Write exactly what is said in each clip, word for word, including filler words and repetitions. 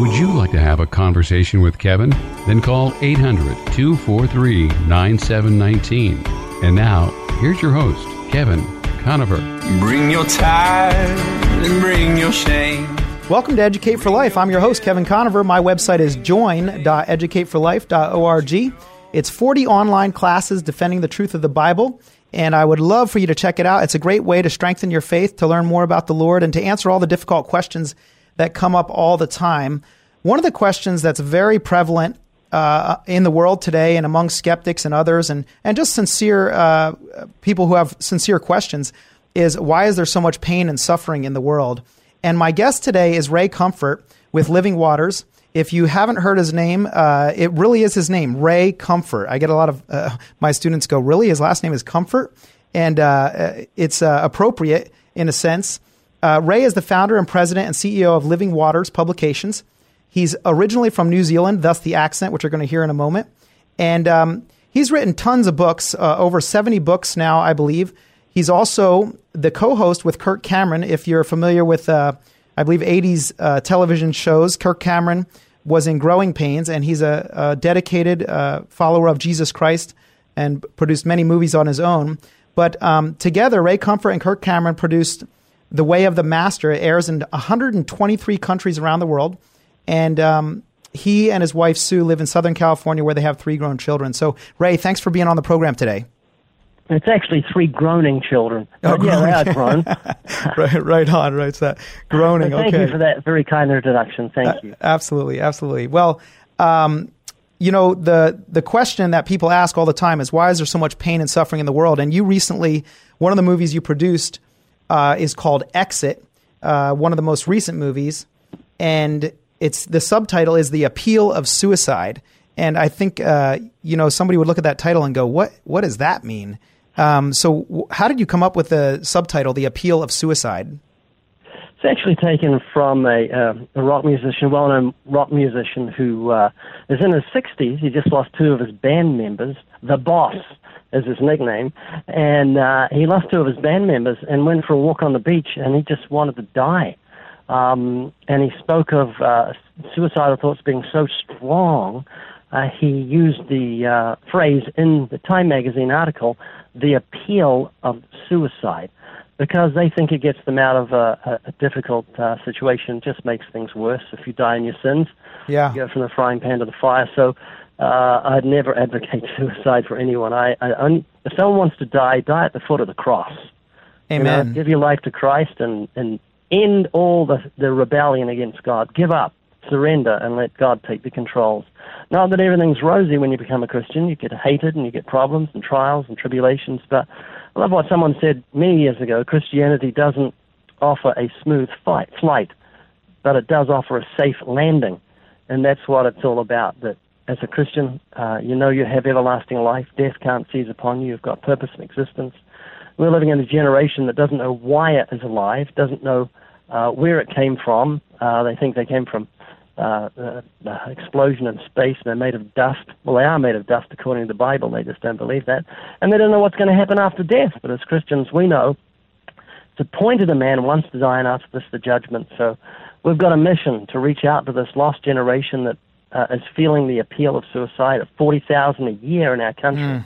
Would you like to have a conversation with Kevin? Then call eight hundred, two four three, nine seven one nine. And now, here's your host, Kevin Conover. Bring your tithe and bring your shame. Welcome to Educate for Life. I'm your host, Kevin Conover. My website is join dot educate for life dot org. It's forty online classes defending the truth of the Bible, and I would love for you to check it out. It's a great way to strengthen your faith, to learn more about the Lord, and to answer all the difficult questions that come up all the time. One of the questions that's very prevalent uh, in the world today and among skeptics and others and, and just sincere uh, people who have sincere questions is, why is there so much pain and suffering in the world? And my guest today is Ray Comfort with Living Waters. If you haven't heard his name, uh, it really is his name, Ray Comfort. I get a lot of uh, my students go, really? His last name is Comfort? And uh, it's uh, appropriate in a sense. Uh, Ray is the founder and president and C E O of Living Waters Publications. He's originally from New Zealand, thus the accent, which you're going to hear in a moment. And um, he's written tons of books, uh, over seventy books now, I believe. He's also the co-host with Kirk Cameron. If you're familiar with, uh, I believe, eighties uh, television shows, Kirk Cameron was in Growing Pains, and he's a, a dedicated uh, follower of Jesus Christ and produced many movies on his own. But um, together, Ray Comfort and Kirk Cameron produced The Way of the Master. It airs in one hundred twenty-three countries around the world. And um, he and his wife, Sue, live in Southern California, where they have three grown children. So, Ray, thanks for being on the program today. It's actually three groaning children. Oh, but, groaning. Yeah, they are grown. right, right on, right. So groaning, thank okay. Thank you for that very kind introduction. Thank uh, you. Absolutely, absolutely. Well, um, you know, the the question that people ask all the time is, why is there so much pain and suffering in the world? And you recently, one of the movies you produced Uh, is called Exit, uh, one of the most recent movies, and it's the subtitle is The Appeal of Suicide. And I think uh, you know somebody would look at that title and go, "What? What does that mean?" Um, so, w- how did you come up with the subtitle, The Appeal of Suicide? It's actually taken from a, uh, a rock musician, well-known rock musician who uh, is in his sixties. He just lost two of his band members. The Boss is his nickname, and uh, he lost two of his band members and went for a walk on the beach, and he just wanted to die. Um, and he spoke of uh, suicidal thoughts being so strong, uh, he used the uh, phrase in the Time magazine article, the appeal of suicide, because they think it gets them out of a, a difficult uh, situation. It just makes things worse if you die in your sins. Yeah. You go from the frying pan to the fire, so... Uh, I'd never advocate suicide for anyone. I, I, I, if someone wants to die, die at the foot of the cross. Amen. You know, give your life to Christ and, and end all the, the rebellion against God. Give up, surrender, and let God take the controls. Not that everything's rosy when you become a Christian. You get hated and you get problems and trials and tribulations. But I love what someone said many years ago. Christianity doesn't offer a smooth fight, flight, but it does offer a safe landing. And that's what it's all about, that as a Christian, uh, you know you have everlasting life. Death can't seize upon you. You've got purpose and existence. We're living in a generation that doesn't know why it is alive, doesn't know uh, where it came from. Uh, they think they came from uh, uh, an explosion in space. They're made of dust. Well, they are made of dust according to the Bible. They just don't believe that. And they don't know what's going to happen after death. But as Christians, we know it's appointed a man once to die, and after this the judgment. So we've got a mission to reach out to this lost generation that Uh, is feeling the appeal of suicide at forty thousand a year in our country. Mm.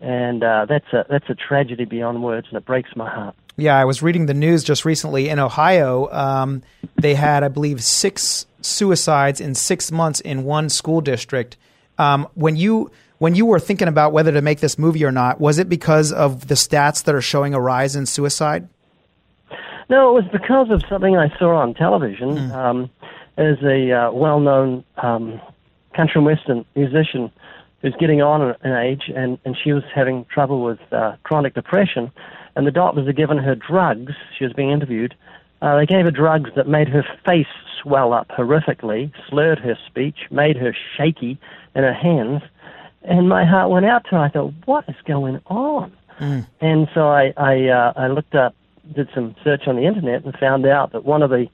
And uh, that's a that's a tragedy beyond words, and it breaks my heart. Yeah, I was reading the news just recently in Ohio. Um, they had, I believe, six suicides in six months in one school district. Um, when you when you were thinking about whether to make this movie or not, was it because of the stats that are showing a rise in suicide? No, it was because of something I saw on television. Mm. Um is a uh, well-known um, country and western musician who's getting on in age, and, and she was having trouble with uh, chronic depression, and the doctors had given her drugs. She was being interviewed. Uh, they gave her drugs that made her face swell up horrifically, slurred her speech, made her shaky in her hands, and my heart went out to her. I thought, what is going on? Mm. And so I, I, uh, I looked up, did some search on the internet, and found out that one of the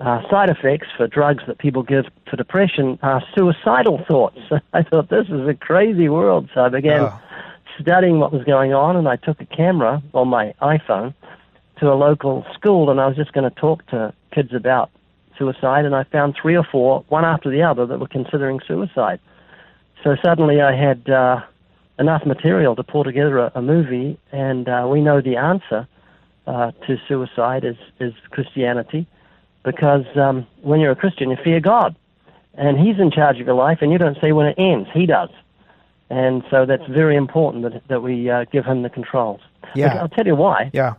Uh, side effects for drugs that people give for depression are suicidal thoughts. I thought, this is a crazy world. So I began oh. studying what was going on, and I took a camera on my iPhone to a local school, and I was just going to talk to kids about suicide, and I found three or four, one after the other, that were considering suicide. So suddenly I had uh, enough material to pull together a, a movie, and uh, we know the answer uh, to suicide is, is Christianity, because um, when you're a Christian, you fear God, and he's in charge of your life, and you don't say when it ends. He does. And so that's very important that, that we uh, give him the controls. Yeah. I'll tell you why. Yeah.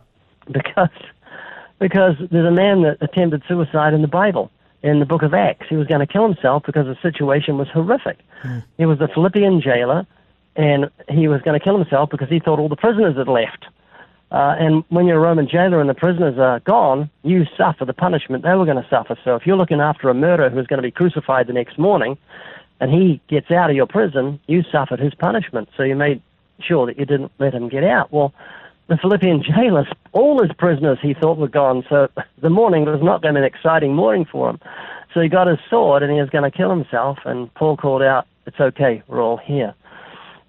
Because because there's a man that attempted suicide in the Bible, in the book of Acts. He was going to kill himself because the situation was horrific. Mm. He was a Philippian jailer, and he was going to kill himself because he thought all the prisoners had left. Uh, and when you're a Roman jailer and the prisoners are gone, you suffer the punishment they were going to suffer. So if you're looking after a murderer who's going to be crucified the next morning, and he gets out of your prison, you suffered his punishment. So you made sure that you didn't let him get out. Well, the Philippian jailer, all his prisoners he thought were gone, so the morning was not going to be an exciting morning for him. So he got his sword and he was going to kill himself, and Paul called out, "It's okay, we're all here."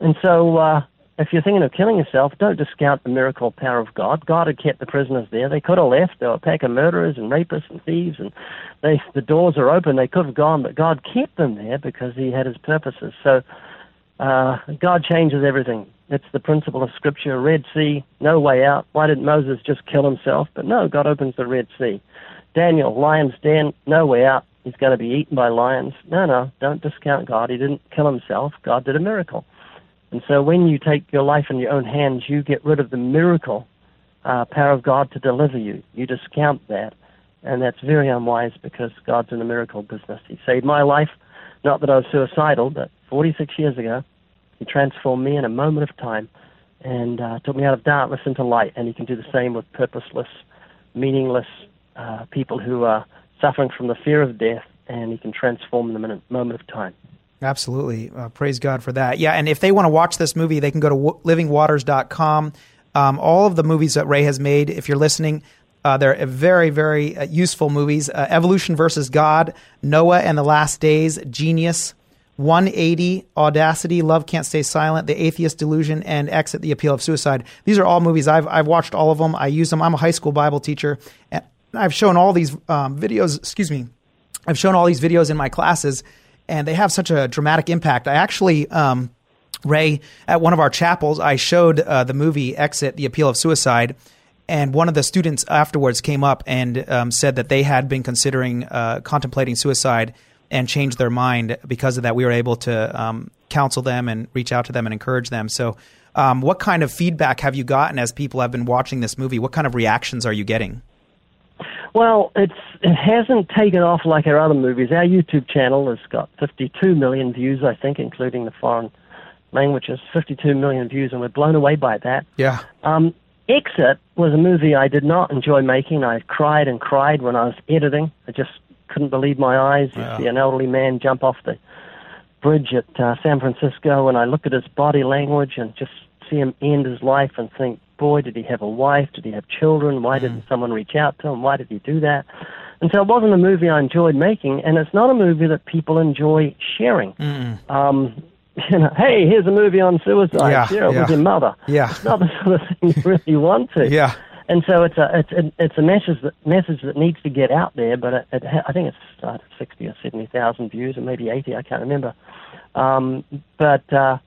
And so uh, if you're thinking of killing yourself, don't discount the miracle power of God. God had kept the prisoners there. They could have left. There were a pack of murderers and rapists and thieves, and they, the doors are open. They could have gone, but God kept them there because he had his purposes. So uh, God changes everything. It's the principle of Scripture. Red Sea, no way out. Why didn't Moses just kill himself? But no, God opens the Red Sea. Daniel, lion's den, no way out. He's going to be eaten by lions. No, no, don't discount God. He didn't kill himself. God did a miracle. And so when you take your life in your own hands, you get rid of the miracle uh, power of God to deliver you. You discount that, and that's very unwise because God's in the miracle business. He saved my life, not that I was suicidal, but forty-six years ago. He transformed me in a moment of time and uh, took me out of darkness into light. And he can do the same with purposeless, meaningless uh, people who are suffering from the fear of death, and he can transform them in a moment of time. Absolutely. Uh, praise God for that. Yeah, and if they want to watch this movie, they can go to living waters dot com. Um, all of the movies that Ray has made, if you're listening, uh, they're very, very uh, useful movies. Uh, Evolution versus God, Noah and the Last Days, Genius, one eighty, Audacity, Love Can't Stay Silent, The Atheist Delusion, and Exit, The Appeal of Suicide. These are all movies. I've I've watched all of them. I use them. I'm a high school Bible teacher, and I've shown all these um, videos, excuse me, I've shown all these videos in my classes, and they have such a dramatic impact. I actually, um, Ray, at one of our chapels, I showed uh, the movie Exit, The Appeal of Suicide, and one of the students afterwards came up and um, said that they had been considering uh, contemplating suicide and change their mind because of that. We were able to um, counsel them and reach out to them and encourage them. So um, what kind of feedback have you gotten as people have been watching this movie? What kind of reactions are you getting? Well, it's, it hasn't taken off like our other movies. Our YouTube channel has got fifty-two million views, I think, including the foreign languages, fifty-two million views, and we're blown away by that. Yeah. Um, Exit was a movie I did not enjoy making. I cried and cried when I was editing. I just couldn't believe my eyes. You yeah. see an elderly man jump off the bridge at uh, San Francisco, and I look at his body language and just see him end his life and think, boy, did he have a wife? Did he have children? Why mm. didn't someone reach out to him? Why did he do that? And so it wasn't a movie I enjoyed making, and it's not a movie that people enjoy sharing. Mm. Um, you know, hey, here's a movie on suicide. Yeah, Share it yeah. with your mother. Yeah. It's not the sort of thing you really want to. Yeah. And so it's a it's it's a message that message that needs to get out there, but it, it, I think it's uh, sixty or seventy thousand views, or maybe eighty. I can't remember. Um, but uh,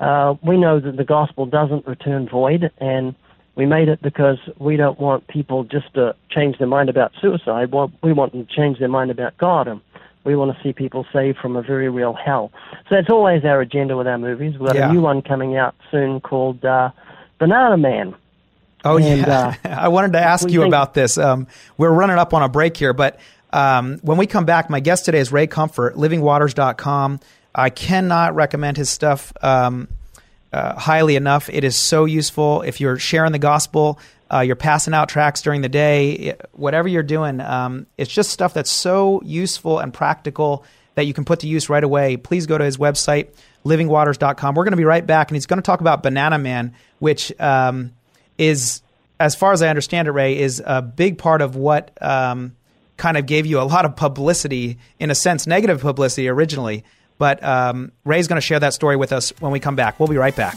uh, we know that the gospel doesn't return void, and we made it because we don't want people just to change their mind about suicide. Well, we want them to change their mind about God, and we want to see people saved from a very real hell. So that's always our agenda with our movies. We've got yeah. a new one coming out soon called uh, Banana Man. Oh, and, yeah. Uh, I wanted to ask you think? about this. Um, we're running up on a break here, but um, when we come back, my guest today is Ray Comfort, living waters dot com. I cannot recommend his stuff um, uh, highly enough. It is so useful. If you're sharing the gospel, uh, you're passing out tracts during the day, it, whatever you're doing, um, it's just stuff that's so useful and practical that you can put to use right away. Please go to his website, living waters dot com. We're going to be right back, and he's going to talk about Banana Man, which... Um, is, as far as I understand it, Ray, is a big part of what um, kind of gave you a lot of publicity, in a sense, negative publicity originally. But um, Ray's going to share that story with us when we come back. We'll be right back.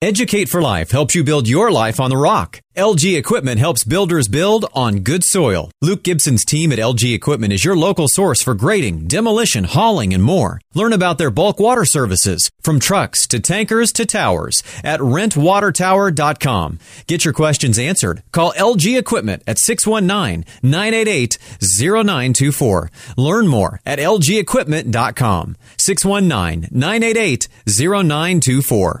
Educate for Life helps you build your life on the rock. L G Equipment helps builders build on good soil. Luke Gibson's team at L G Equipment is your local source for grading, demolition, hauling, and more. Learn about their bulk water services, from trucks to tankers to towers, at rent water tower dot com. Get your questions answered. Call L G Equipment at six one nine, nine eight eight, zero nine two four. Learn more at L G equipment dot com. six one nine, nine eight eight, zero nine two four.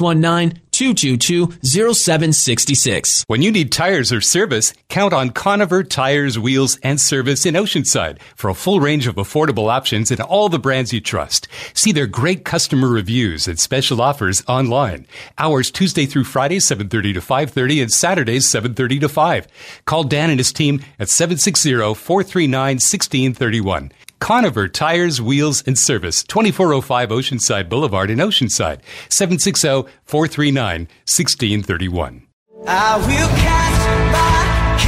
one nine, two two two, zero seven six six. When you need tires or service, count on Conover Tires, Wheels, and Service in Oceanside for a full range of affordable options in all the brands you trust. See their great customer reviews and special offers online. Hours Tuesday through Friday, seven thirty to five thirty, and Saturdays, seven thirty to five. Call Dan and his team at seven six zero, four three nine, one six three one. Conover Tires, Wheels, and Service, twenty-four oh five Oceanside Boulevard in Oceanside, seven six zero, four three nine, one six three one. I will cast my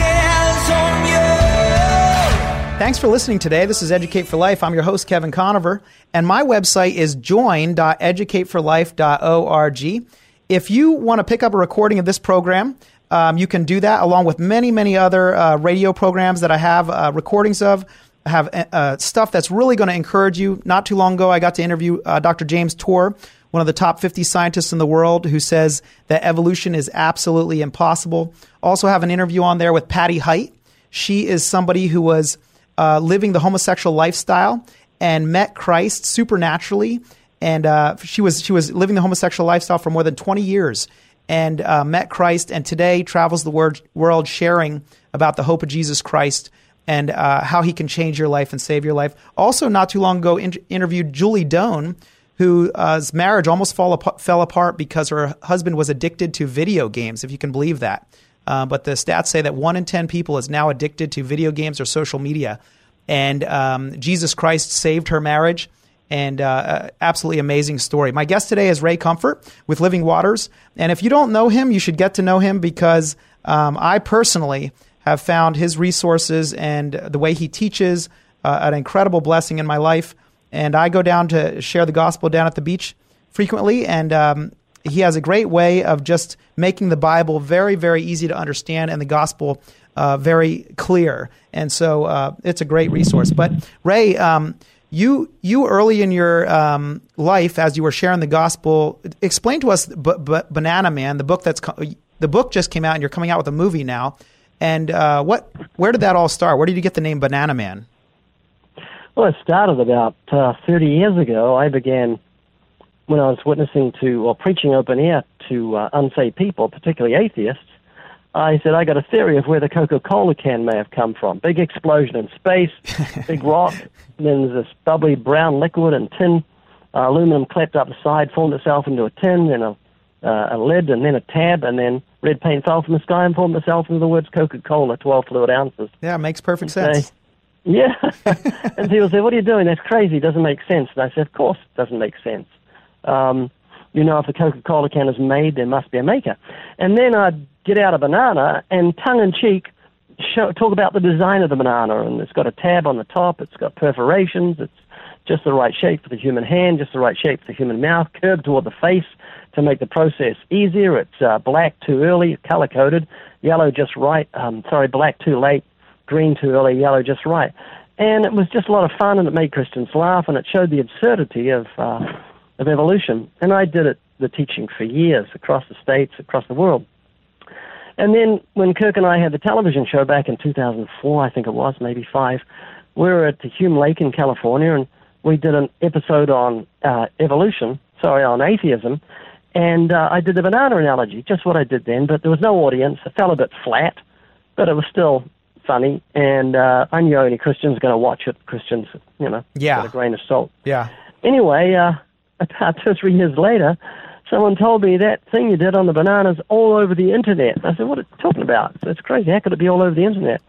cares on you. Thanks for listening today. This is Educate for Life. I'm your host, Kevin Conover, and my website is join dot educate for life dot org. If you want to pick up a recording of this program, um, you can do that along with many, many other uh, radio programs that I have uh, recordings of. have uh, stuff that's really going to encourage you. Not too long ago, I got to interview uh, Doctor James Tour, one of the top fifty scientists in the world, who says that evolution is absolutely impossible. Also have an interview on there with Patty Hite. She is somebody who was uh, living the homosexual lifestyle and met Christ supernaturally. And uh, she was she was living the homosexual lifestyle for more than twenty years and uh, met Christ, and today travels the word, world sharing about the hope of Jesus Christ and uh, how he can change your life and save your life. Also, not too long ago, in- interviewed Julie Doan, whose marriage almost fall ap- fell apart because her husband was addicted to video games, if you can believe that. Uh, but the stats say that one in ten people is now addicted to video games or social media. And um, Jesus Christ saved her marriage. And uh, absolutely amazing story. My guest today is Ray Comfort with Living Waters. And if you don't know him, you should get to know him, because um, I personally have found his resources and the way he teaches uh, an incredible blessing in my life. And I go down to share the gospel down at the beach frequently, and um, he has a great way of just making the Bible very, very easy to understand and the gospel uh, very clear. And so uh, it's a great resource. But Ray, um, you you early in your um, life, as you were sharing the gospel, explain to us B- B- Banana Man, the book that's co- the book just came out, and you're coming out with a movie now. And uh, what? Where did that all start? Where did you get the name Banana Man? Well, it started about uh, thirty years ago. I began when I was witnessing to or preaching open air to uh, unsaved people, particularly atheists. I said, I got a theory of where the Coca-Cola can may have come from. Big explosion in space, big rock, and then there's this bubbly brown liquid and tin. Uh, aluminum clapped up the side, formed itself into a tin, and a Uh, a lid, and then a tab, and then red paint fell from the sky and formed itself into the words Coca-Cola, twelve fluid ounces. Yeah, it makes perfect sense. Yeah. And people say, what are you doing? That's crazy. It doesn't make sense. And I say, of course it doesn't make sense. Um, you know, if a Coca-Cola can is made, there must be a maker. And then I'd get out a banana and tongue-in-cheek show, talk about the design of the banana. And it's got a tab on the top. It's got perforations. It's just the right shape for the human hand, just the right shape for the human mouth, curved toward the face to make the process easier. It's uh, black too early, color-coded, yellow just right, um, sorry, black too late, green too early, yellow just right. And it was just a lot of fun, and it made Christians laugh, and it showed the absurdity of uh, of evolution. And I did it, the teaching, for years across the states, across the world. And then when Kirk and I had the television show back in two thousand four, I think it was, maybe five, we were at Hume Lake in California, and we did an episode on uh, evolution, sorry, on atheism, and uh, I did the banana analogy, just what I did then, but there was no audience. It fell a bit flat, but it was still funny, and uh, I knew only Christians were going to watch it. Christians, you know, yeah. With a grain of salt. Yeah. Anyway, uh, about two or three years later, someone told me that thing you did on the bananas all over the Internet. And I said, what are you talking about? It's crazy. How could it be all over the Internet?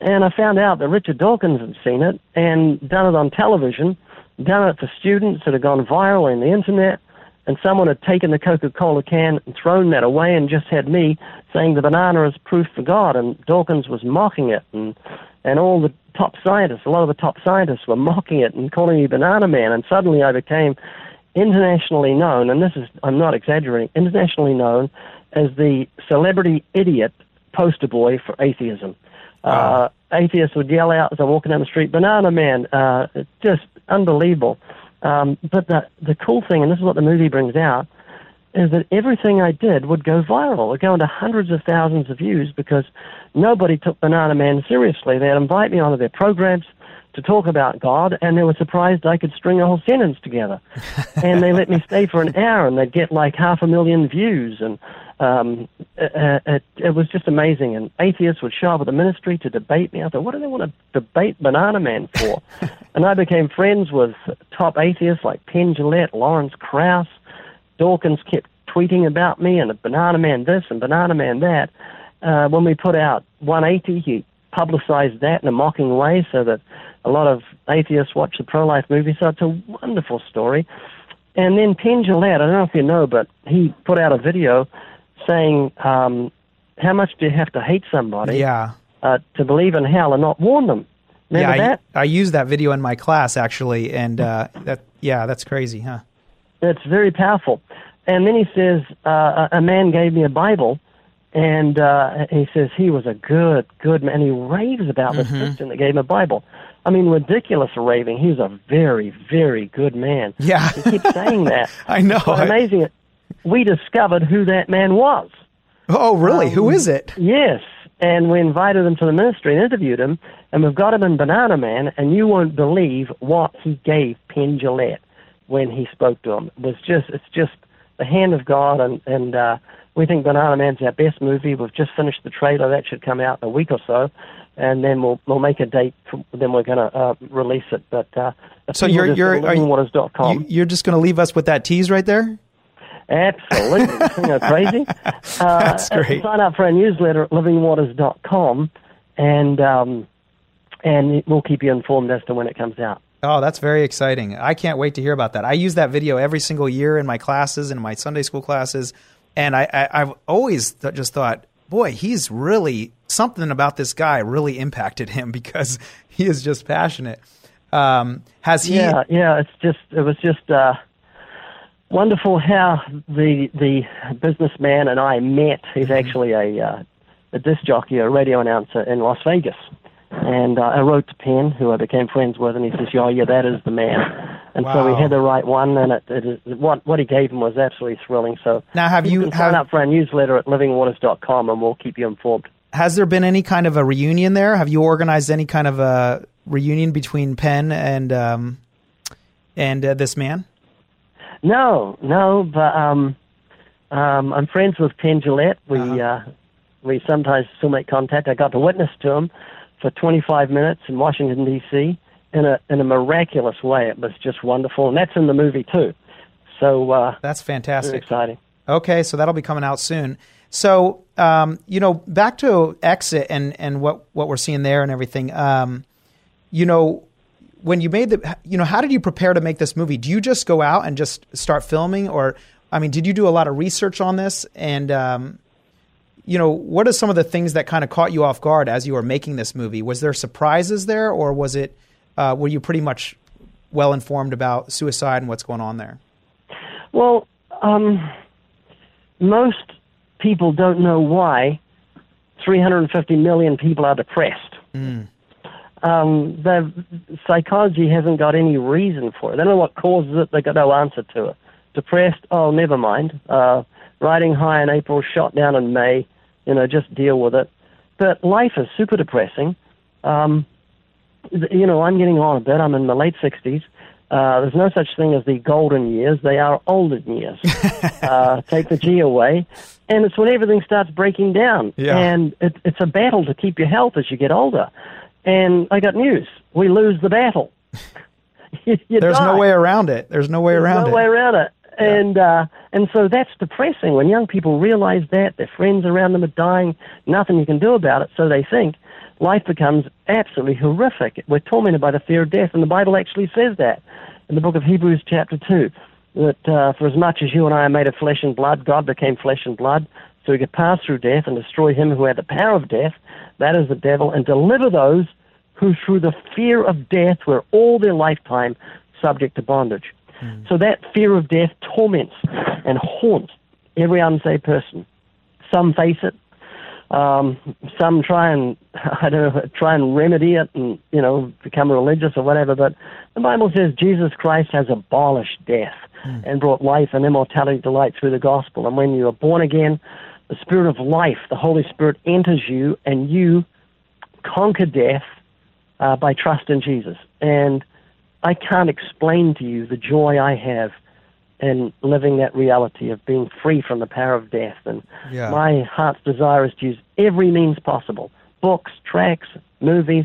And I found out that Richard Dawkins had seen it and done it on television, done it for students that had gone viral in the Internet, and someone had taken the Coca-Cola can and thrown that away and just had me saying the banana is proof for God, and Dawkins was mocking it, and, and all the top scientists, a lot of the top scientists were mocking it and calling me Banana Man, and suddenly I became internationally known, and this is, I'm not exaggerating, internationally known as the celebrity idiot poster boy for atheism. Uh, atheists would yell out as I'm walking down the street, Banana Man, uh, just unbelievable. Um, but the, the cool thing, and this is what the movie brings out, is that everything I did would go viral. It would go into hundreds of thousands of views because nobody took Banana Man seriously. They'd invite me onto their programs to talk about God, and they were surprised I could string a whole sentence together. And they let me stay for an hour, and they'd get like half a million views, and um, it, it, it was just amazing. And atheists would show up at the ministry to debate me. I thought, what do they want to debate Banana Man for? And I became friends with top atheists like Penn Jillette, Lawrence Krauss. Dawkins kept tweeting about me, and Banana Man this and Banana Man that. Uh, when we put out one eighty, he publicized that in a mocking way so that a lot of atheists watch the pro-life movie, so it's a wonderful story. And then Penn Jillette, I don't know if you know, but he put out a video saying, um, how much do you have to hate somebody yeah. uh, to believe in hell and not warn them? Remember yeah, I, that? I used that video in my class, actually, and uh, that yeah, that's crazy, huh? It's very powerful. And then he says, uh, a man gave me a Bible, and uh, he says he was a good, good man. He raves about this mm-hmm. Christian that gave him a Bible. I mean, ridiculous raving. He was a very, very good man. Yeah. He keeps saying that. I know. But amazing. We discovered who that man was. Oh, really? Um, who is it? Yes. And we invited him to the ministry and interviewed him, and we've got him in Banana Man, and you won't believe what he gave Penn Jillette when he spoke to him. It was just, it's just the hand of God, and, and uh, we think Banana Man's our best movie. We've just finished the trailer. That should come out in a week or so, and then we'll we'll make a date. For, then we're going to uh, release it. But uh, so you're you're are you, you're just going to leave us with that tease right there? Absolutely, you know, crazy. Uh, That's great. Sign up for our newsletter at living waters dot com, and um, and we'll keep you informed as to when it comes out. Oh, that's very exciting. I can't wait to hear about that. I use that video every single year in my classes, in my Sunday school classes, and I, I, I've always th- just thought, boy, he's really, something about this guy really impacted him because he is just passionate. Um, has he? Yeah, yeah, it's just, it was just uh, wonderful how the the businessman and I met. He's actually a, uh, a disc jockey, a radio announcer in Las Vegas. And uh, I wrote to Penn, who I became friends with, and he says, "Yeah, yeah, that is the man." And wow. So we had the right one, and it, it, it, what what he gave him was absolutely thrilling. So now, have you, you can have, sign up for our newsletter at living waters dot com, and we'll keep you informed. Has there been any kind of a reunion there? Have you organized any kind of a reunion between Penn and um, and uh, this man? No, no, but um, um, I'm friends with Penn Jillette. We uh-huh. uh, we sometimes still make contact. I got to witness to him for twenty-five minutes in Washington, D C, in a in a miraculous way. It was just wonderful, and that's in the movie too. So uh, that's fantastic, very exciting. Okay, so that'll be coming out soon. So um, you know, back to Exit and and what what we're seeing there and everything. Um, you know, when you made the, you know, how did you prepare to make this movie? Do you just go out and just start filming, or, I mean, did you do a lot of research on this? And, um, you know, what are some of the things that kind of caught you off guard as you were making this movie? Was there surprises there, or was it, uh, were you pretty much well informed about suicide and what's going on there? Well, um, most people don't know why three hundred fifty million people are depressed. Mm. Um, the psychology hasn't got any reason for it. They don't know what causes it. They've got no answer to it. Depressed? Oh, never mind. Uh, riding high in April, shot down in May. You know, just deal with it. But life is super depressing. Um, you know, I'm getting on a bit. I'm in my late sixties. Uh, there's no such thing as the golden years. They are olden years. uh, take the G away. And it's when everything starts breaking down. Yeah. And it, it's a battle to keep your health as you get older. And I got news. We lose the battle. you, you There's die. no way around it. There's no way There's around no it. no way around it. Yeah. And uh, and so that's depressing. When young people realize that, their friends around them are dying, nothing you can do about it, so they think, life becomes absolutely horrific. We're tormented by the fear of death, and the Bible actually says that in the book of Hebrews chapter two, that uh, for as much as you and I are made of flesh and blood, God became flesh and blood, so he could pass through death and destroy him who had the power of death, that is the devil, and deliver those who through the fear of death were all their lifetime subject to bondage. Mm. So that fear of death torments and haunts every unsaved person. Some face it. Um, some try and, I don't know, try and remedy it and, you know, become religious or whatever. But the Bible says Jesus Christ has abolished death mm. and brought life and immortality to light through the gospel. And when you are born again, the Spirit of life, the Holy Spirit, enters you, and you conquer death uh, by trust in Jesus. And I can't explain to you the joy I have and living that reality of being free from the power of death. And yeah. my heart's desire is to use every means possible, books, tracks, movies,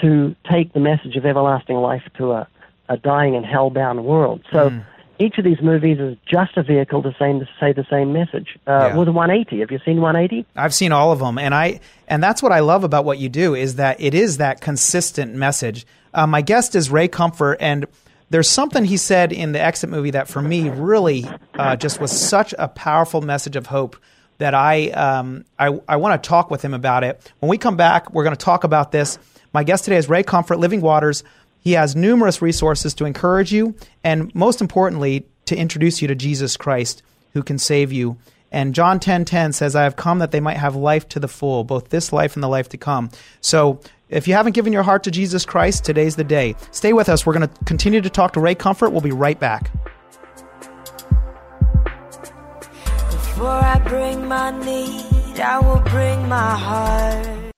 to take the message of everlasting life to a, a dying and hell-bound world. So mm. each of these movies is just a vehicle to say, to say the same message. Uh, yeah. With one eighty, have you seen one eighty? I've seen all of them, and, I, and that's what I love about what you do, is that it is that consistent message. Uh, my guest is Ray Comfort, and there's something he said in the Exit movie that for me really uh, just was such a powerful message of hope that I um, I, I want to talk with him about it. When we come back, we're going to talk about this. My guest today is Ray Comfort, Living Waters. He has numerous resources to encourage you and, most importantly, to introduce you to Jesus Christ, who can save you. And John ten ten says, I have come that they might have life to the full, both this life and the life to come. So if you haven't given your heart to Jesus Christ, today's the day. Stay with us. We're going to continue to talk to Ray Comfort. We'll be right back. Before I bring my need, I will bring my heart.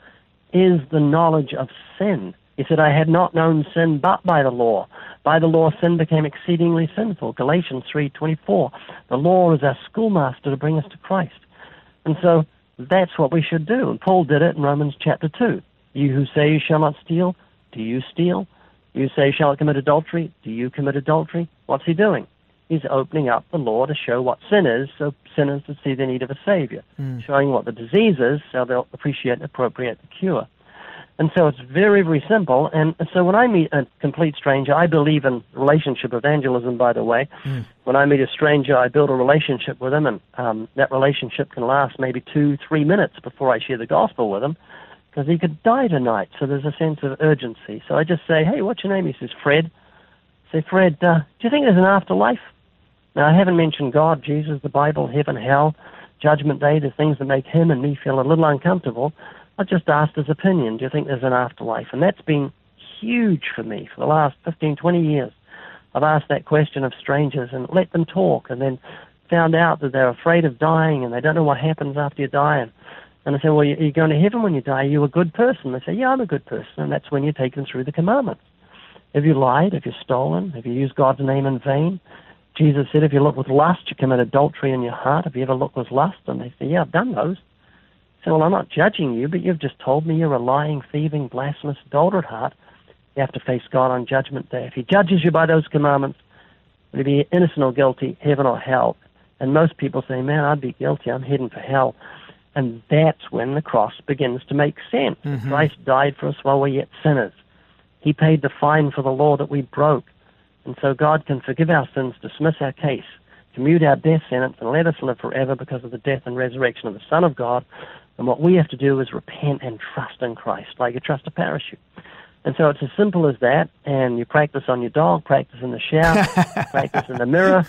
is the knowledge of sin. He said, I had not known sin but by the law. By the law, sin became exceedingly sinful. Galatians three twenty-four. The law is our schoolmaster to bring us to Christ. And so that's what we should do. And Paul did it in Romans chapter two. You who say you shall not steal, do you steal? You say you shall not commit adultery, do you commit adultery? What's he doing? He's opening up the law to show what sin is, so sinners would see the need of a Savior, mm. showing what the disease is, so they'll appreciate and appropriate the cure. And so it's very, very simple. And so when I meet a complete stranger, I believe in relationship evangelism, by the way. Mm. When I meet a stranger, I build a relationship with them, and um, that relationship can last maybe two, three minutes before I share the gospel with them, because he could die tonight, so there's a sense of urgency. So I just say, hey, what's your name? He says, Fred. I say, Fred, uh, do you think there's an afterlife? Now, I haven't mentioned God, Jesus, the Bible, heaven, hell, judgment day, the things that make him and me feel a little uncomfortable. I just asked his opinion, do you think there's an afterlife? And that's been huge for me for the last fifteen, twenty years. I've asked that question of strangers and let them talk, and then found out that they're afraid of dying and they don't know what happens after you die. And, and I say, well, are you going to heaven when you die? Are you a good person? They say, yeah, I'm a good person. And that's when you take them through the commandments. Have you lied? Have you stolen? Have you used God's name in vain? Jesus said, if you look with lust, you commit adultery in your heart. Have you ever looked with lust? And they say, yeah, I've done those. I say, well, I'm not judging you, but you've just told me you're a lying, thieving, blasphemous, adulterate heart. You have to face God on judgment day. If he judges you by those commandments, will you be innocent or guilty, heaven or hell? And most people say, man, I'd be guilty. I'm heading for hell. And that's when the cross begins to make sense. Mm-hmm. Christ died for us while we're yet sinners. He paid the fine for the law that we broke. And so God can forgive our sins, dismiss our case, commute our death sentence, and let us live forever because of the death and resurrection of the Son of God. And what we have to do is repent and trust in Christ, like you trust a parachute. And so it's as simple as that, and you practice on your dog, practice in the shower, practice in the mirror,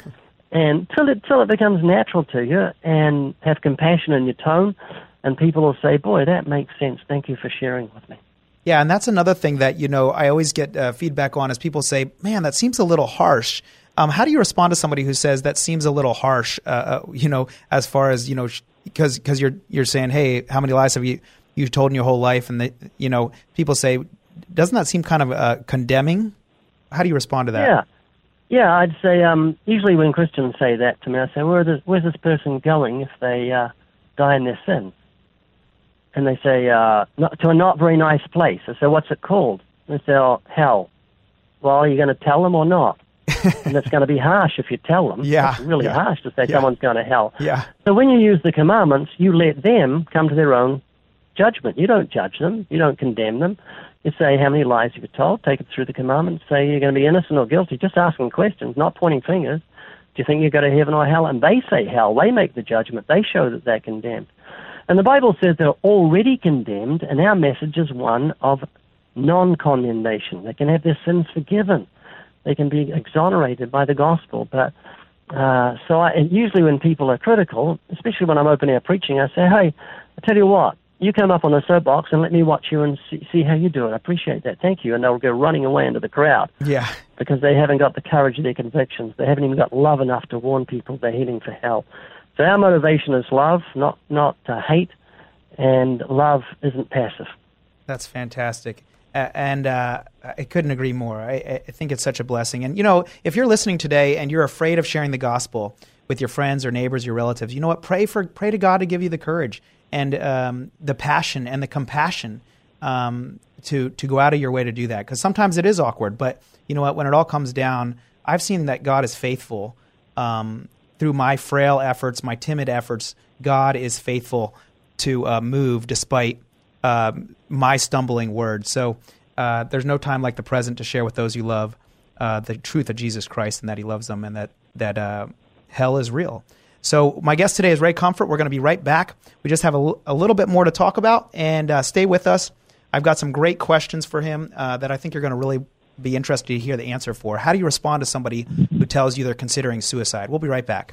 and till it, till it becomes natural to you, and have compassion in your tone, and people will say, boy, that makes sense. Thank you for sharing with me. Yeah, and that's another thing that, you know, I always get uh, feedback on is people say, man, that seems a little harsh. Um, how do you respond to somebody who says that seems a little harsh, uh, uh, you know, as far as, you know, because because you're you're saying, hey, how many lies have you you've told in your whole life? And, they, you know, people say, doesn't that seem kind of uh, condemning? How do you respond to that? Yeah, yeah, I'd say um, usually when Christians say that to me, I say, Where this, where's this person going if they uh, die in their sin? And they say, uh, not, to a not very nice place. I say, what's it called? And they say, oh, hell. Well, are you going to tell them or not? And it's going to be harsh if you tell them. Yeah. It's really yeah. harsh to say yeah. someone's going to hell. Yeah. So when you use the commandments, you let them come to their own judgment. You don't judge them. You don't condemn them. You say how many lies you've told, take it through the commandments, say you're going to be innocent or guilty, just asking questions, not pointing fingers. Do you think you go to heaven or hell? And they say hell. They make the judgment. They show that they're condemned. And the Bible says they're already condemned, and our message is one of non-condemnation. They can have their sins forgiven. They can be exonerated by the gospel. But uh, so I, and usually when people are critical, especially when I'm open-air preaching, I say, hey, I tell you what, you come up on the soapbox and let me watch you and see, see how you do it. I appreciate that. Thank you. And they'll go running away into the crowd yeah. because they haven't got the courage of their convictions. They haven't even got love enough to warn people they're heading for hell. So our motivation is love, not not uh, hate, and love isn't passive. That's fantastic, uh, and uh, I couldn't agree more. I, I think it's such a blessing. And, you know, if you're listening today and you're afraid of sharing the gospel with your friends or neighbors, your relatives, you know what? Pray for pray to God to give you the courage and um, the passion and the compassion um, to, to go out of your way to do that, because sometimes it is awkward. But, you know what, when it all comes down, I've seen that God is faithful. Um Through my frail efforts, my timid efforts, God is faithful to uh, move despite uh, my stumbling words. So uh, there's no time like the present to share with those you love uh, the truth of Jesus Christ and that he loves them, and that, that uh, hell is real. So my guest today is Ray Comfort. We're going to be right back. We just have a, l- a little bit more to talk about, and uh, stay with us. I've got some great questions for him uh, that I think you're going to really be interested to hear the answer for. How do you respond to somebody who tells you they're considering suicide? We'll be right back.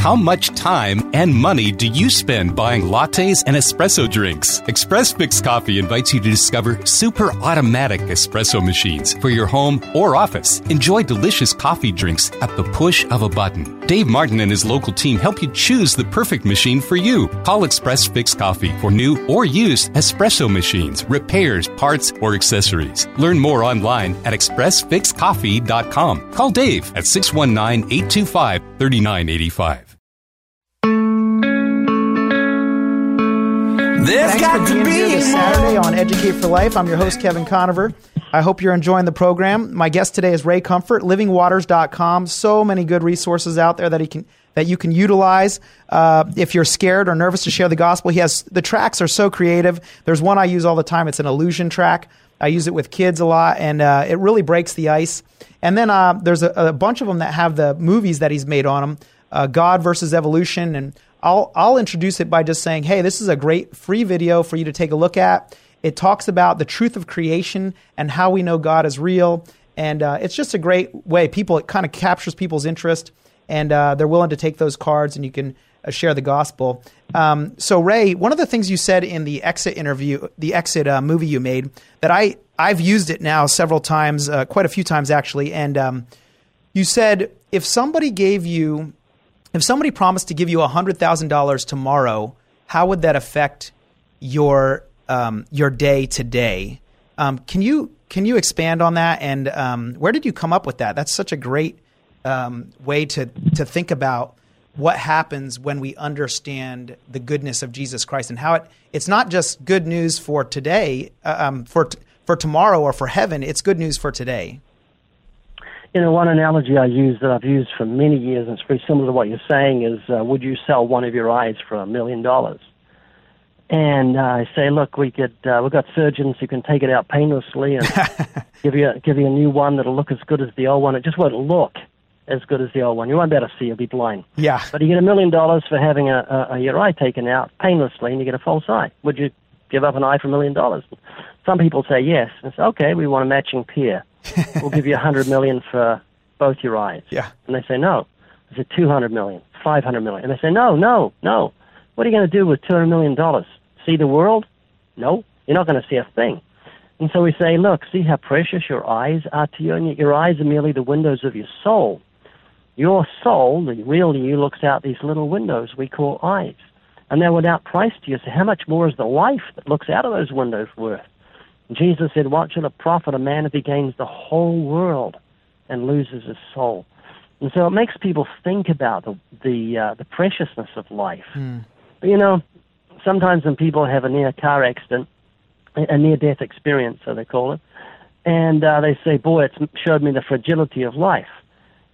How much time and money do you spend buying lattes and espresso drinks? Express Fix Coffee invites you to discover super automatic espresso machines for your home or office. Enjoy delicious coffee drinks at the push of a button. Dave Martin and his local team help you choose the perfect machine for you. Call Express Fix Coffee for new or used espresso machines, repairs, parts, or accessories. Learn more online at express fix coffee dot com. Call Dave at six one nine, eight two five, three nine eight five. There's got to be this Saturday on Educate for Life. I'm your host, Kevin Conover. I hope you're enjoying the program. My guest today is Ray Comfort, living waters dot com. So many good resources out there that he can that you can utilize uh, if you're scared or nervous to share the gospel. He has the tracks are so creative. There's one I use all the time. It's an illusion track. I use it with kids a lot, and uh, it really breaks the ice. And then uh, there's a, a bunch of them that have the movies that he's made on them, uh, God versus Evolution, and I'll I'll introduce it by just saying, hey, this is a great free video for you to take a look at. It talks about the truth of creation and how we know God is real. And uh, it's just a great way. People, it kind of captures people's interest, and uh, they're willing to take those cards, and you can uh, share the gospel. Um, so, Ray, one of the things you said in the Exit interview, the Exit uh, movie you made, that I, I've used it now several times, uh, quite a few times actually, and um, you said if somebody gave you... If somebody promised to give you one hundred thousand dollars tomorrow, how would that affect your um, your day today? Um, can you can you expand on that? And um, where did you come up with that? That's such a great um, way to to think about what happens when we understand the goodness of Jesus Christ and how it it's not just good news for today, um, for t- for tomorrow or for heaven. It's good news for today. You know, one analogy I use that I've used for many years, and it's pretty similar to what you're saying, is uh, would you sell one of your eyes for a million dollars? And uh, I say, look, we could, uh, we've got surgeons who can take it out painlessly and give you a, give you a new one that'll look as good as the old one. It just won't look as good as the old one. You won't be able to see. You'll be blind. Yeah. But you get a million dollars for having a, a, a your eye taken out painlessly, and you get a false eye. Would you give up an eye for a million dollars? Some people say yes. And say, okay, we want a matching pair. We'll give you one hundred million dollars for both your eyes. Yeah. And they say, no. I said, two hundred million dollars, five hundred million dollars. And they say, no, no, no. What are you going to do with two hundred million dollars? See the world? No. You're not going to see a thing. And so we say, look, see how precious your eyes are to you? And your eyes are merely the windows of your soul. Your soul, the real you, looks out these little windows we call eyes. And they're without price to you. So how much more is the life that looks out of those windows worth? Jesus said, what shall it profit a man if he gains the whole world and loses his soul? And so it makes people think about the the, uh, the preciousness of life. Mm. But, you know, sometimes when people have a near-car accident, a near-death experience, so they call it, and uh, they say, boy, it's showed me the fragility of life.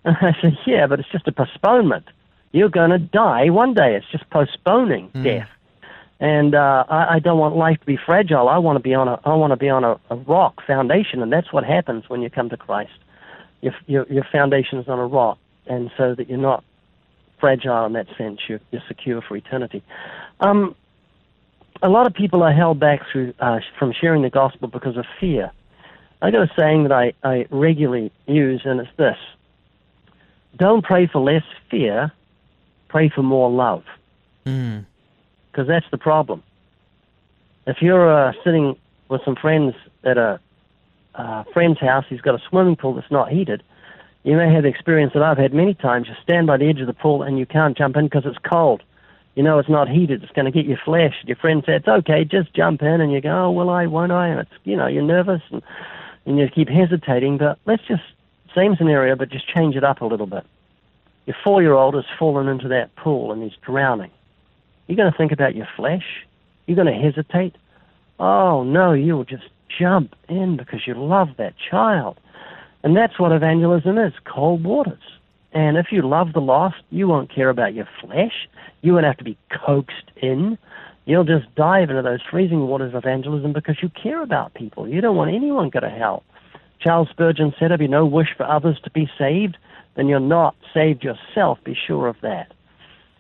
And I say, yeah, but it's just a postponement. You're going to die one day. It's just postponing mm. death. And uh, I, I don't want life to be fragile. I want to be on a I want to be on a, a rock foundation, and that's what happens when you come to Christ. your your, your foundation is on a rock, and so that you're not fragile in that sense. You're, you're secure for eternity. Um, a lot of people are held back through, uh, from sharing the gospel because of fear. I got a saying that I, I regularly use, and it's this: don't pray for less fear, pray for more love. Mm. Because that's the problem. If you're uh, sitting with some friends at a uh, friend's house who's got a swimming pool that's not heated, you may have the experience that I've had many times. You stand by the edge of the pool and you can't jump in because it's cold. You know it's not heated. It's going to get you flashed. Your friend says, it's okay, just jump in. And you go, oh, will I, won't I? And it's, you know, you're nervous and, and you keep hesitating. But let's just, same scenario, but just change it up a little bit. Your four-year-old has fallen into that pool and he's drowning. You're going to think about your flesh. You're going to hesitate. Oh, no, you will just jump in because you love that child. And that's what evangelism is, cold waters. And if you love the lost, you won't care about your flesh. You won't have to be coaxed in. You'll just dive into those freezing waters of evangelism because you care about people. You don't want anyone to go to hell. Charles Spurgeon said, if you no wish for others to be saved, then you're not saved yourself. Be sure of that.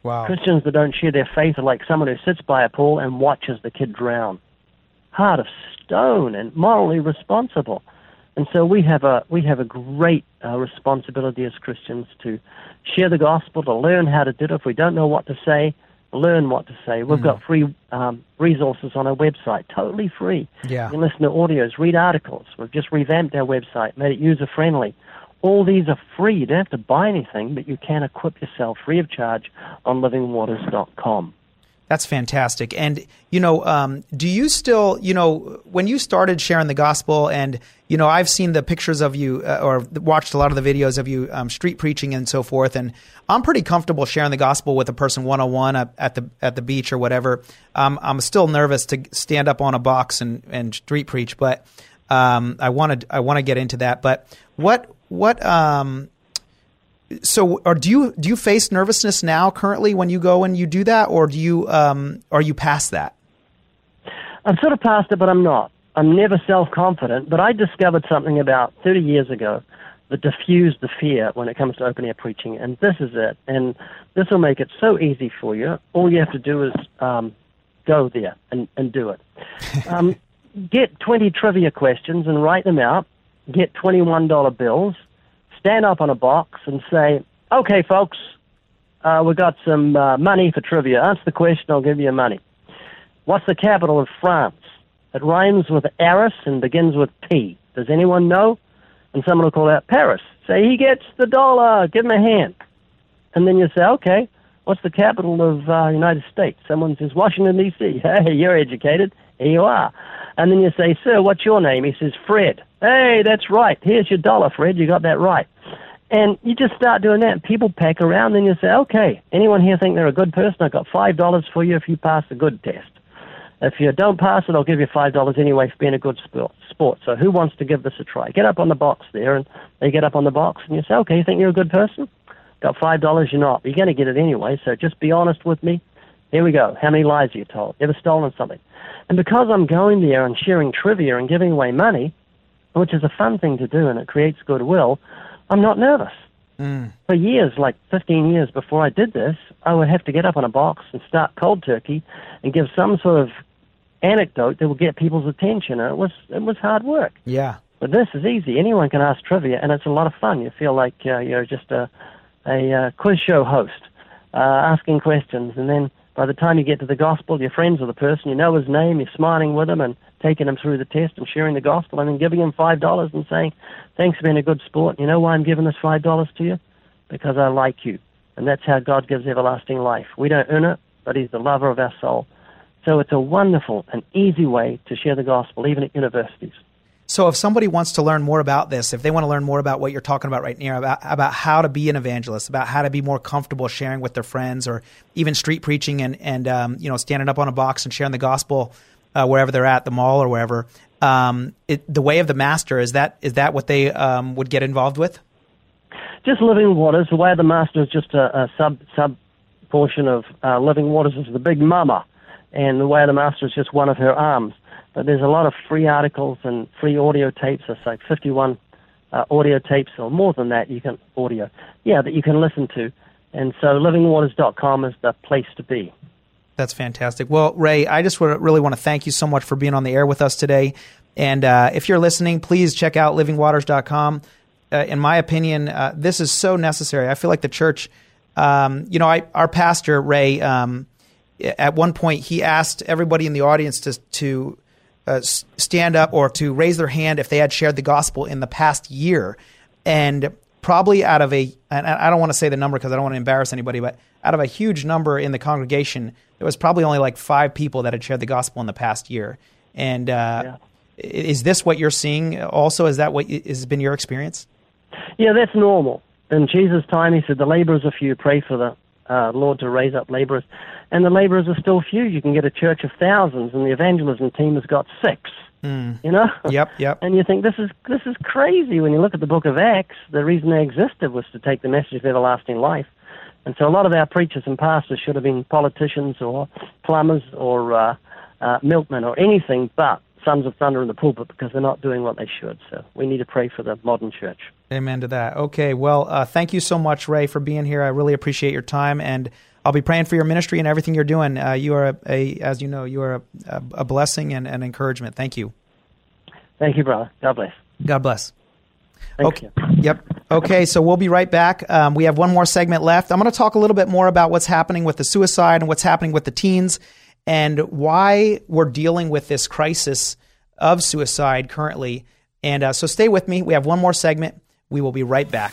Wow. Christians that don't share their faith are like someone who sits by a pool and watches the kid drown. Heart of stone and morally responsible. And so we have a we have a great uh, responsibility as Christians to share the gospel, to learn how to do it. If we don't know what to say, learn what to say. We've mm. got free um, resources on our website, totally free. Yeah. You can listen to audios, read articles. We've just revamped our website, made it user-friendly. All these are free. You don't have to buy anything, but you can equip yourself free of charge on living waters dot com. That's fantastic. And, you know, um, do you still, you know, when you started sharing the gospel and, you know, I've seen the pictures of you uh, or watched a lot of the videos of you um, street preaching and so forth. And I'm pretty comfortable sharing the gospel with a person one-on-one at the at the beach or whatever. Um, I'm still nervous to stand up on a box and, and street preach, but um, I want to I want to get into that. But what what um, so or do you do you face nervousness now currently when you go and you do that, or do you um, are you past that? I'm sort of past it, but I'm not. I'm never self-confident, but I discovered something about thirty years ago that diffused the fear when it comes to open air preaching, and this is it. And this will make it so easy for you. All you have to do is um, go there and, and do it. Um, get twenty trivia questions and write them out. Get twenty-one dollar bills. Stand up on a box and say, okay, folks, uh, we got some uh, money for trivia. Answer the question, I'll give you money. What's the capital of France? It rhymes with Aris and begins with P. Does anyone know? And someone will call out Paris. Say, he gets the dollar. Give him a hand. And then you say, okay, what's the capital of the uh, United States? Someone says, Washington, D C Hey, you're educated. Here you are. And then you say, sir, what's your name? He says, Fred. Hey, that's right. Here's your dollar, Fred. You got that right. And you just start doing that. People pack around. Then you say, okay, anyone here think they're a good person? I've got five dollars for you if you pass the good test. If you don't pass it, I'll give you five dollars anyway for being a good sport. So who wants to give this a try? Get up on the box there, and they get up on the box, and you say, okay, you think you're a good person? Got five dollars, you're not. You're going to get it anyway, so just be honest with me. Here we go. How many lies have you told? Ever stolen something? And because I'm going there and sharing trivia and giving away money, which is a fun thing to do and it creates goodwill, I'm not nervous. Mm. For years, like fifteen years before I did this, I would have to get up on a box and start cold turkey and give some sort of anecdote that will get people's attention, and it was it was hard work. Yeah, but this is easy. Anyone can ask trivia, and it's a lot of fun. You feel like uh, you're just a a uh, quiz show host uh, asking questions, and then by the time you get to the gospel, you're friends with the person, you know his name, you're smiling with him and taking him through the test and sharing the gospel, and then giving him five dollars and saying, "Thanks for being a good sport. You know why I'm giving this five dollars to you? Because I like you." And that's how God gives everlasting life. We don't earn it, but He's the lover of our soul. So it's a wonderful and easy way to share the gospel, even at universities. So if somebody wants to learn more about this, if they want to learn more about what you're talking about right now, about, about how to be an evangelist, about how to be more comfortable sharing with their friends, or even street preaching and, and um, you know, standing up on a box and sharing the gospel uh, wherever they're at, the mall or wherever, um, it, the Way of the Master, is that is that what they um, would get involved with? Just Living Waters. The Way of the Master is just a, a sub, sub portion of uh, Living Waters is the big mama. And The Way of the Master is just one of her arms. But there's a lot of free articles and free audio tapes. There's like fifty-one uh, audio tapes, or more than that, you can audio, yeah, that you can listen to. And so living waters dot com is the place to be. That's fantastic. Well, Ray, I just really want to thank you so much for being on the air with us today. And uh, if you're listening, please check out living waters dot com. Uh, in my opinion, uh, this is so necessary. I feel like the church, um, you know, I, our pastor, Ray, um, at one point, he asked everybody in the audience to, to uh, stand up or to raise their hand if they had shared the gospel in the past year. And probably out of a, and I don't want to say the number because I don't want to embarrass anybody, but out of a huge number in the congregation, there was probably only like five people that had shared the gospel in the past year. And uh, yeah. Is this what you're seeing also? Is that what has been your experience? Yeah, that's normal. In Jesus' time, he said, the laborers are few, pray for the uh, Lord to raise up laborers. And the laborers are still few. You can get a church of thousands, and the evangelism team has got six. Mm. You know? Yep, yep. And you think, this is this is crazy. When you look at the book of Acts, the reason they existed was to take the message of everlasting life. And so a lot of our preachers and pastors should have been politicians or plumbers or uh, uh, milkmen or anything but sons of thunder in the pulpit, because they're not doing what they should. So we need to pray for the modern church. Amen to that. Okay, well, uh, thank you so much, Ray, for being here. I really appreciate your time, and I'll be praying for your ministry and everything you're doing. Uh, you are, a, a, as you know, you are a, a blessing and an encouragement. Thank you. Thank you, brother. God bless. God bless. Thank okay. you. Yep. Okay, so we'll be right back. Um, we have one more segment left. I'm going to talk a little bit more about what's happening with the suicide and what's happening with the teens, and why we're dealing with this crisis of suicide currently. And uh, so stay with me. We have one more segment. We will be right back.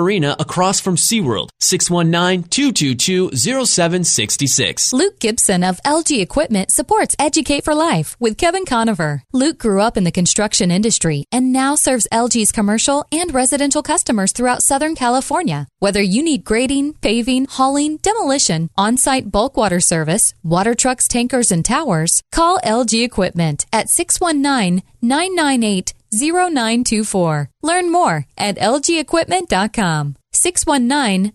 Marina across from SeaWorld, six one nine, two two two, zero seven six six. Luke Gibson of L G Equipment supports Educate for Life with Kevin Conover. Luke grew up in the construction industry and now serves L G's commercial and residential customers throughout Southern California. Whether you need grading, paving, hauling, demolition, on-site bulk water service, water trucks, tankers, and towers, call L G Equipment at six one nine, nine nine eight, two two two two. zero nine two four. Learn more at L G equipment dot com. six one nine,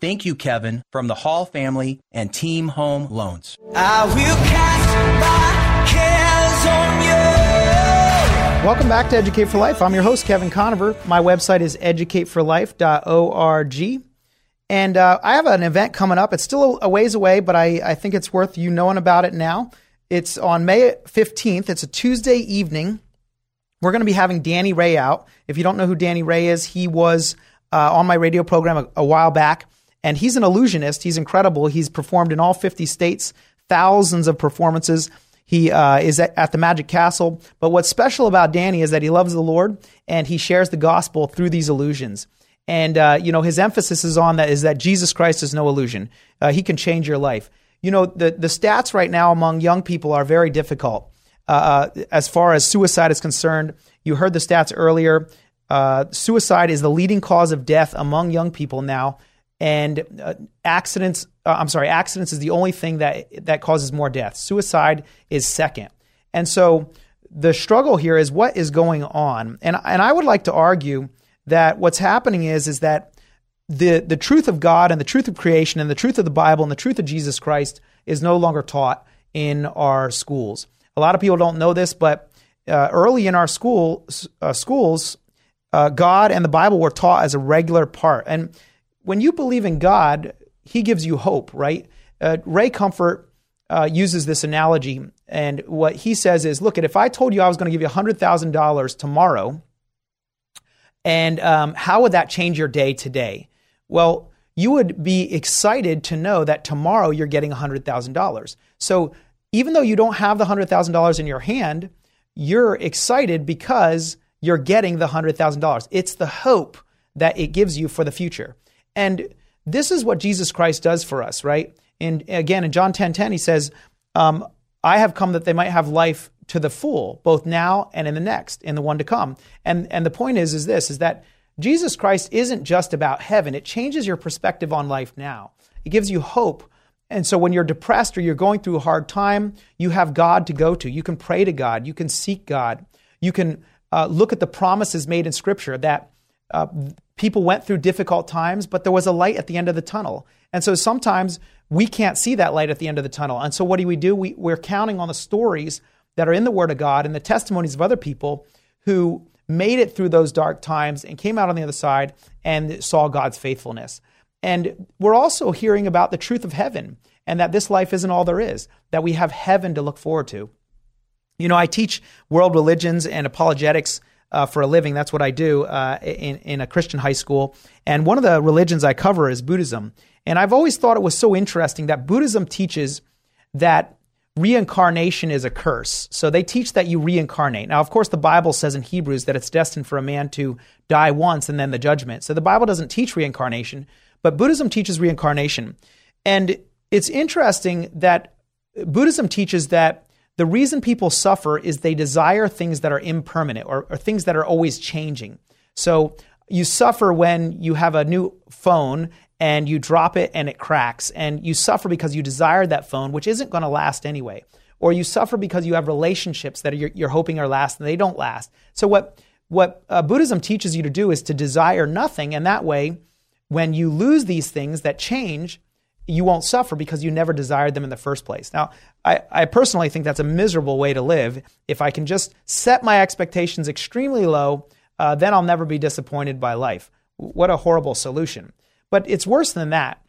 Thank you, Kevin, from the Hall family and Team Home Loans. I will cast my cares on you. Welcome back to Educate for Life. I'm your host, Kevin Conover. My website is educate for life dot org. And uh, I have an event coming up. It's still a ways away, but I, I think it's worth you knowing about it now. It's on May fifteenth. It's a Tuesday evening. We're going to be having Danny Ray out. If you don't know who Danny Ray is, he was... Uh, on my radio program a, a while back. And he's an illusionist. He's incredible. He's performed in all fifty states, thousands of performances. He uh, is at, at the Magic Castle. But what's special about Danny is that he loves the Lord and he shares the gospel through these illusions. And, uh, you know, his emphasis is on that is that Jesus Christ is no illusion. Uh, he can change your life. You know, the, the stats right now among young people are very difficult. Uh, uh, as far as suicide is concerned, you heard the stats earlier. Uh, suicide is the leading cause of death among young people now And uh, accidents, uh, I'm sorry, accidents is the only thing that that causes more deaths. Suicide is second. And so the struggle here is what is going on. And and I would like to argue that what's happening is is that the the truth of God and the truth of creation and the truth of the Bible and the truth of Jesus Christ is no longer taught in our schools. A lot of people don't know this, but uh, early in our school uh, schools, uh, God and the Bible were taught as a regular part. And when you believe in God, He gives you hope, right? Uh, Ray Comfort uh, uses this analogy, and what he says is, look, if I told you I was going to give you one hundred thousand dollars tomorrow, and um, how would that change your day today? Well, you would be excited to know that tomorrow you're getting one hundred thousand dollars. So even though you don't have the one hundred thousand dollars in your hand, you're excited because you're getting the one hundred thousand dollars. It's the hope that it gives you for the future. And this is what Jesus Christ does for us, right? And again, in John ten ten, he says, um, I have come that they might have life to the full, both now and in the next, in the one to come. And and the point is, is this, is that Jesus Christ isn't just about heaven. It changes your perspective on life now. It gives you hope. And so when you're depressed or you're going through a hard time, you have God to go to. You can pray to God. You can seek God. You can uh, look at the promises made in Scripture that uh, people went through difficult times, but there was a light at the end of the tunnel. And so sometimes we can't see that light at the end of the tunnel. And so what do we do? We, we're counting on the stories that are in the Word of God and the testimonies of other people who made it through those dark times and came out on the other side and saw God's faithfulness. And we're also hearing about the truth of heaven and that this life isn't all there is, that we have heaven to look forward to. You know, I teach world religions and apologetics Uh, for a living. That's what I do uh, in, in a Christian high school. And one of the religions I cover is Buddhism. And I've always thought it was so interesting that Buddhism teaches that reincarnation is a curse. So they teach that you reincarnate. Now, of course, the Bible says in Hebrews that it's destined for a man to die once and then the judgment. So the Bible doesn't teach reincarnation, but Buddhism teaches reincarnation. And it's interesting that Buddhism teaches that the reason people suffer is they desire things that are impermanent or, or things that are always changing. So you suffer when you have a new phone and you drop it and it cracks, and you suffer because you desire that phone, which isn't going to last anyway. Or you suffer because you have relationships that you're, you're hoping are last and they don't last. So what, what uh, Buddhism teaches you to do is to desire nothing. And that way, when you lose these things that change, you won't suffer because you never desired them in the first place. Now, I, I personally think that's a miserable way to live. If I can just set my expectations extremely low, uh, then I'll never be disappointed by life. What a horrible solution. But it's worse than that.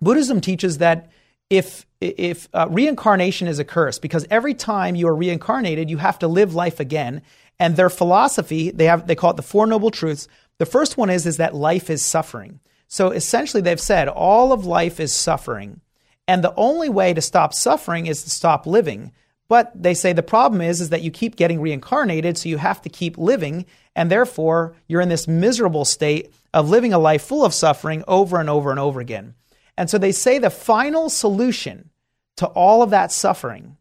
Buddhism teaches that if, if uh, reincarnation is a curse, because every time you are reincarnated, you have to live life again. And their philosophy, they have they call it the Four Noble Truths. The first one is, is that life is suffering. So essentially, they've said all of life is suffering, and the only way to stop suffering is to stop living. But they say the problem is, is that you keep getting reincarnated, so you have to keep living, and therefore you're in this miserable state of living a life full of suffering over and over and over again. And so they say the final solution to all of that suffering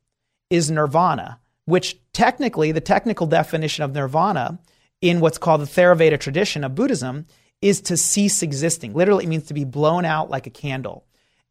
is nirvana, which technically, the technical definition of nirvana in what's called the Theravada tradition of Buddhism is to cease existing. Literally, it means to be blown out like a candle.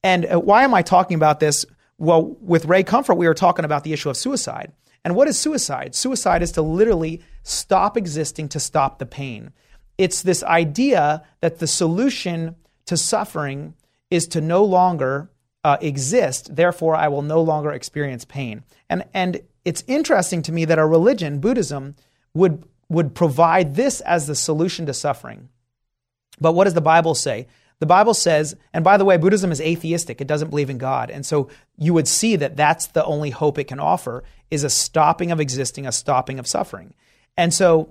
And why am I talking about this? Well, with Ray Comfort, we were talking about the issue of suicide. And what is suicide? Suicide is to literally stop existing to stop the pain. It's this idea that the solution to suffering is to no longer uh, exist, therefore I will no longer experience pain. And and it's interesting to me that a religion, Buddhism, would would provide this as the solution to suffering. But what does the Bible say? The Bible says, and by the way, Buddhism is atheistic. It doesn't believe in God. And so you would see that that's the only hope it can offer is a stopping of existing, a stopping of suffering. And so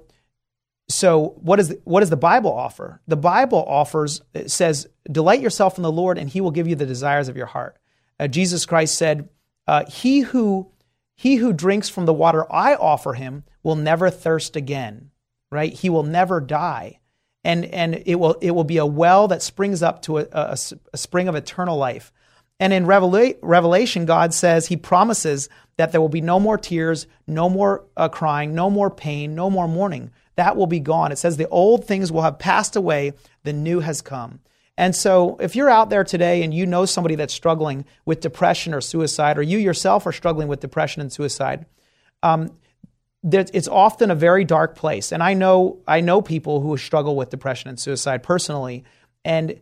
so what, is, what does the Bible offer? The Bible offers, it says, delight yourself in the Lord and he will give you the desires of your heart. Uh, Jesus Christ said, uh, he who he who drinks from the water I offer him will never thirst again, right? He will never die. And and it will it will be a well that springs up to a, a, a spring of eternal life. And in Revela- Revelation, God says, he promises that there will be no more tears, no more uh, crying, no more pain, no more mourning. That will be gone. It says the old things will have passed away, the new has come. And so if you're out there today and you know somebody that's struggling with depression or suicide, or you yourself are struggling with depression and suicide, um, it's often a very dark place. And I know I know people who struggle with depression and suicide personally, and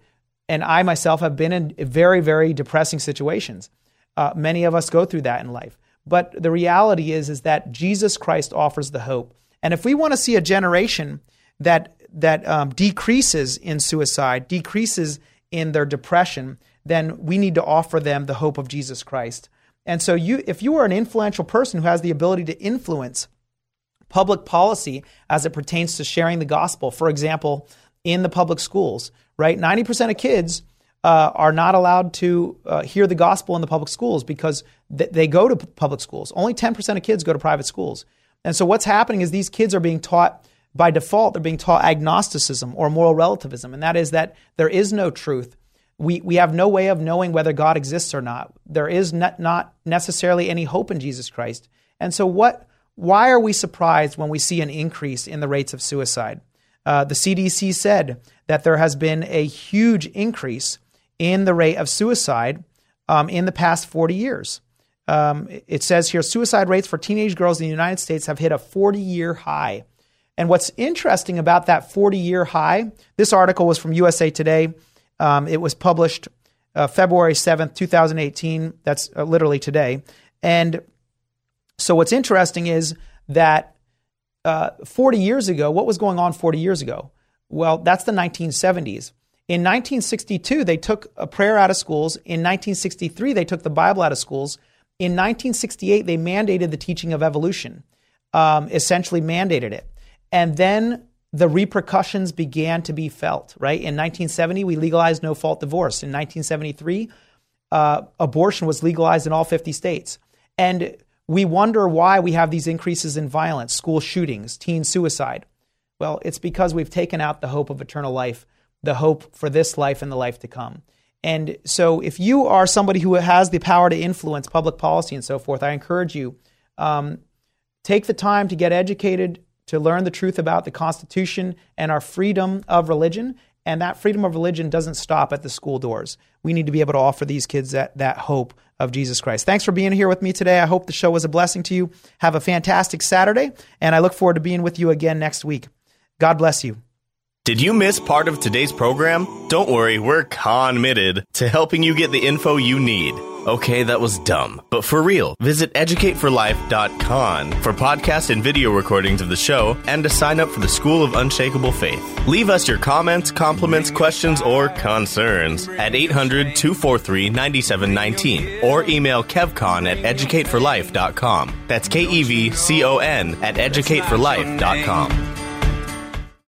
and I myself have been in very, very depressing situations. Uh, many of us go through that in life. But the reality is, is that Jesus Christ offers the hope. And if we want to see a generation that that um, decreases in suicide, decreases in their depression, then we need to offer them the hope of Jesus Christ. And so you, if you are an influential person who has the ability to influence public policy as it pertains to sharing the gospel, for example, in the public schools, right? ninety percent of kids uh, are not allowed to uh, hear the gospel in the public schools because th- they go to p- public schools. Only ten percent of kids go to private schools. And so what's happening is these kids are being taught, by default, they're being taught agnosticism or moral relativism, and that is that there is no truth. We we have no way of knowing whether God exists or not. There is not, not necessarily any hope in Jesus Christ. And so what? Why are we surprised when we see an increase in the rates of suicide? Uh, the C D C said that there has been a huge increase in the rate of suicide um, in the past forty years. Um, it says here, suicide rates for teenage girls in the United States have hit a forty-year high. And what's interesting about that forty-year high, this article was from U S A Today. Um, it was published uh, February seventh, twenty eighteen. That's uh, literally today. And so what's interesting is that uh, forty years ago, what was going on forty years ago? Well, that's the nineteen seventies. In nineteen sixty-two, they took a prayer out of schools. In nineteen sixty-three, they took the Bible out of schools. In nineteen sixty-eight, they mandated the teaching of evolution, um, essentially mandated it. And then the repercussions began to be felt, right? In nineteen seventy, we legalized no-fault divorce. In nineteen seventy-three, uh, abortion was legalized in all fifty states. And we wonder why we have these increases in violence, school shootings, teen suicide. Well, it's because we've taken out the hope of eternal life, the hope for this life and the life to come. And so if you are somebody who has the power to influence public policy and so forth, I encourage you, um, take the time to get educated, to learn the truth about the Constitution and our freedom of religion. And that freedom of religion doesn't stop at the school doors. We need to be able to offer these kids that, that hope of Jesus Christ. Thanks for being here with me today. I hope the show was a blessing to you. Have a fantastic Saturday, and I look forward to being with you again next week. God bless you. Did you miss part of today's program? Don't worry, we're committed to helping you get the info you need. Okay, that was dumb, but for real, visit educate for life dot com for podcast and video recordings of the show and to sign up for the School of Unshakable Faith. Leave us your comments, compliments, questions, or concerns at eight hundred, two four three, nine seven one nine or email kevcon at educate for life dot com. That's K E V C O N at educate for life dot com.